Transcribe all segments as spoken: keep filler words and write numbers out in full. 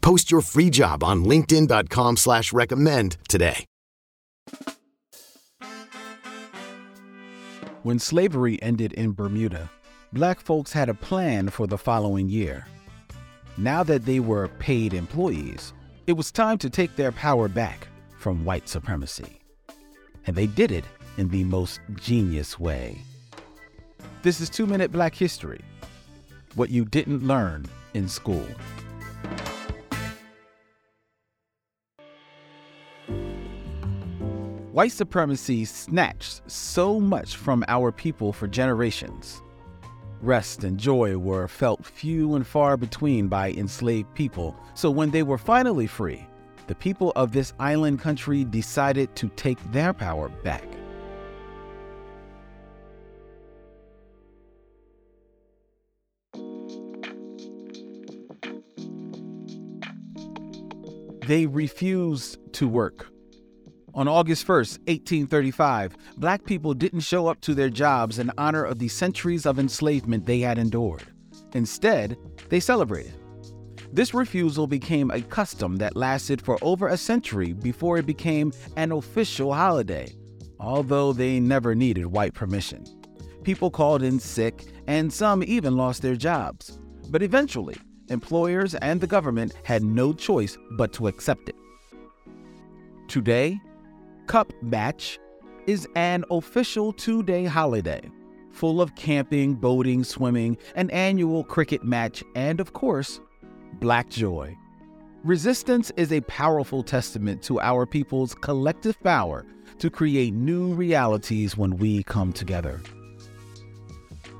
Post your free job on linkedin.com slash recommend today. When slavery ended in Bermuda, black folks had a plan for the following year. Now that they were paid employees, it was time to take their power back from white supremacy. And they did it in the most genius way. This is Two Minute Black History, what you didn't learn in school. White supremacy snatched so much from our people for generations. Rest and joy were felt few and far between by enslaved people, so when they were finally free, the people of this island country decided to take their power back. They refused to work. On August first, eighteen thirty-five, black people didn't show up to their jobs in honor of the centuries of enslavement they had endured. Instead, they celebrated. This refusal became a custom that lasted for over a century before it became an official holiday, although they never needed white permission. People called in sick, and some even lost their jobs. But eventually, employers and the government had no choice but to accept it. Today, Cup Match is an official two-day holiday, full of camping, boating, swimming, an annual cricket match, and of course, black joy. Resistance is a powerful testament to our people's collective power to create new realities when we come together.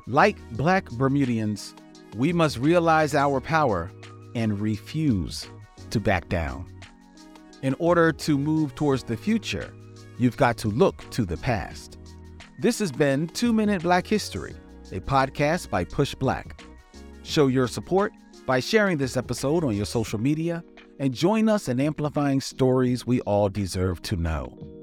Like black Bermudians, we must realize our power and refuse to back down. In order to move towards the future, you've got to look to the past. This has been Two Minute Black History, a podcast by Push Black. Show your support by sharing this episode on your social media and join us in amplifying stories we all deserve to know.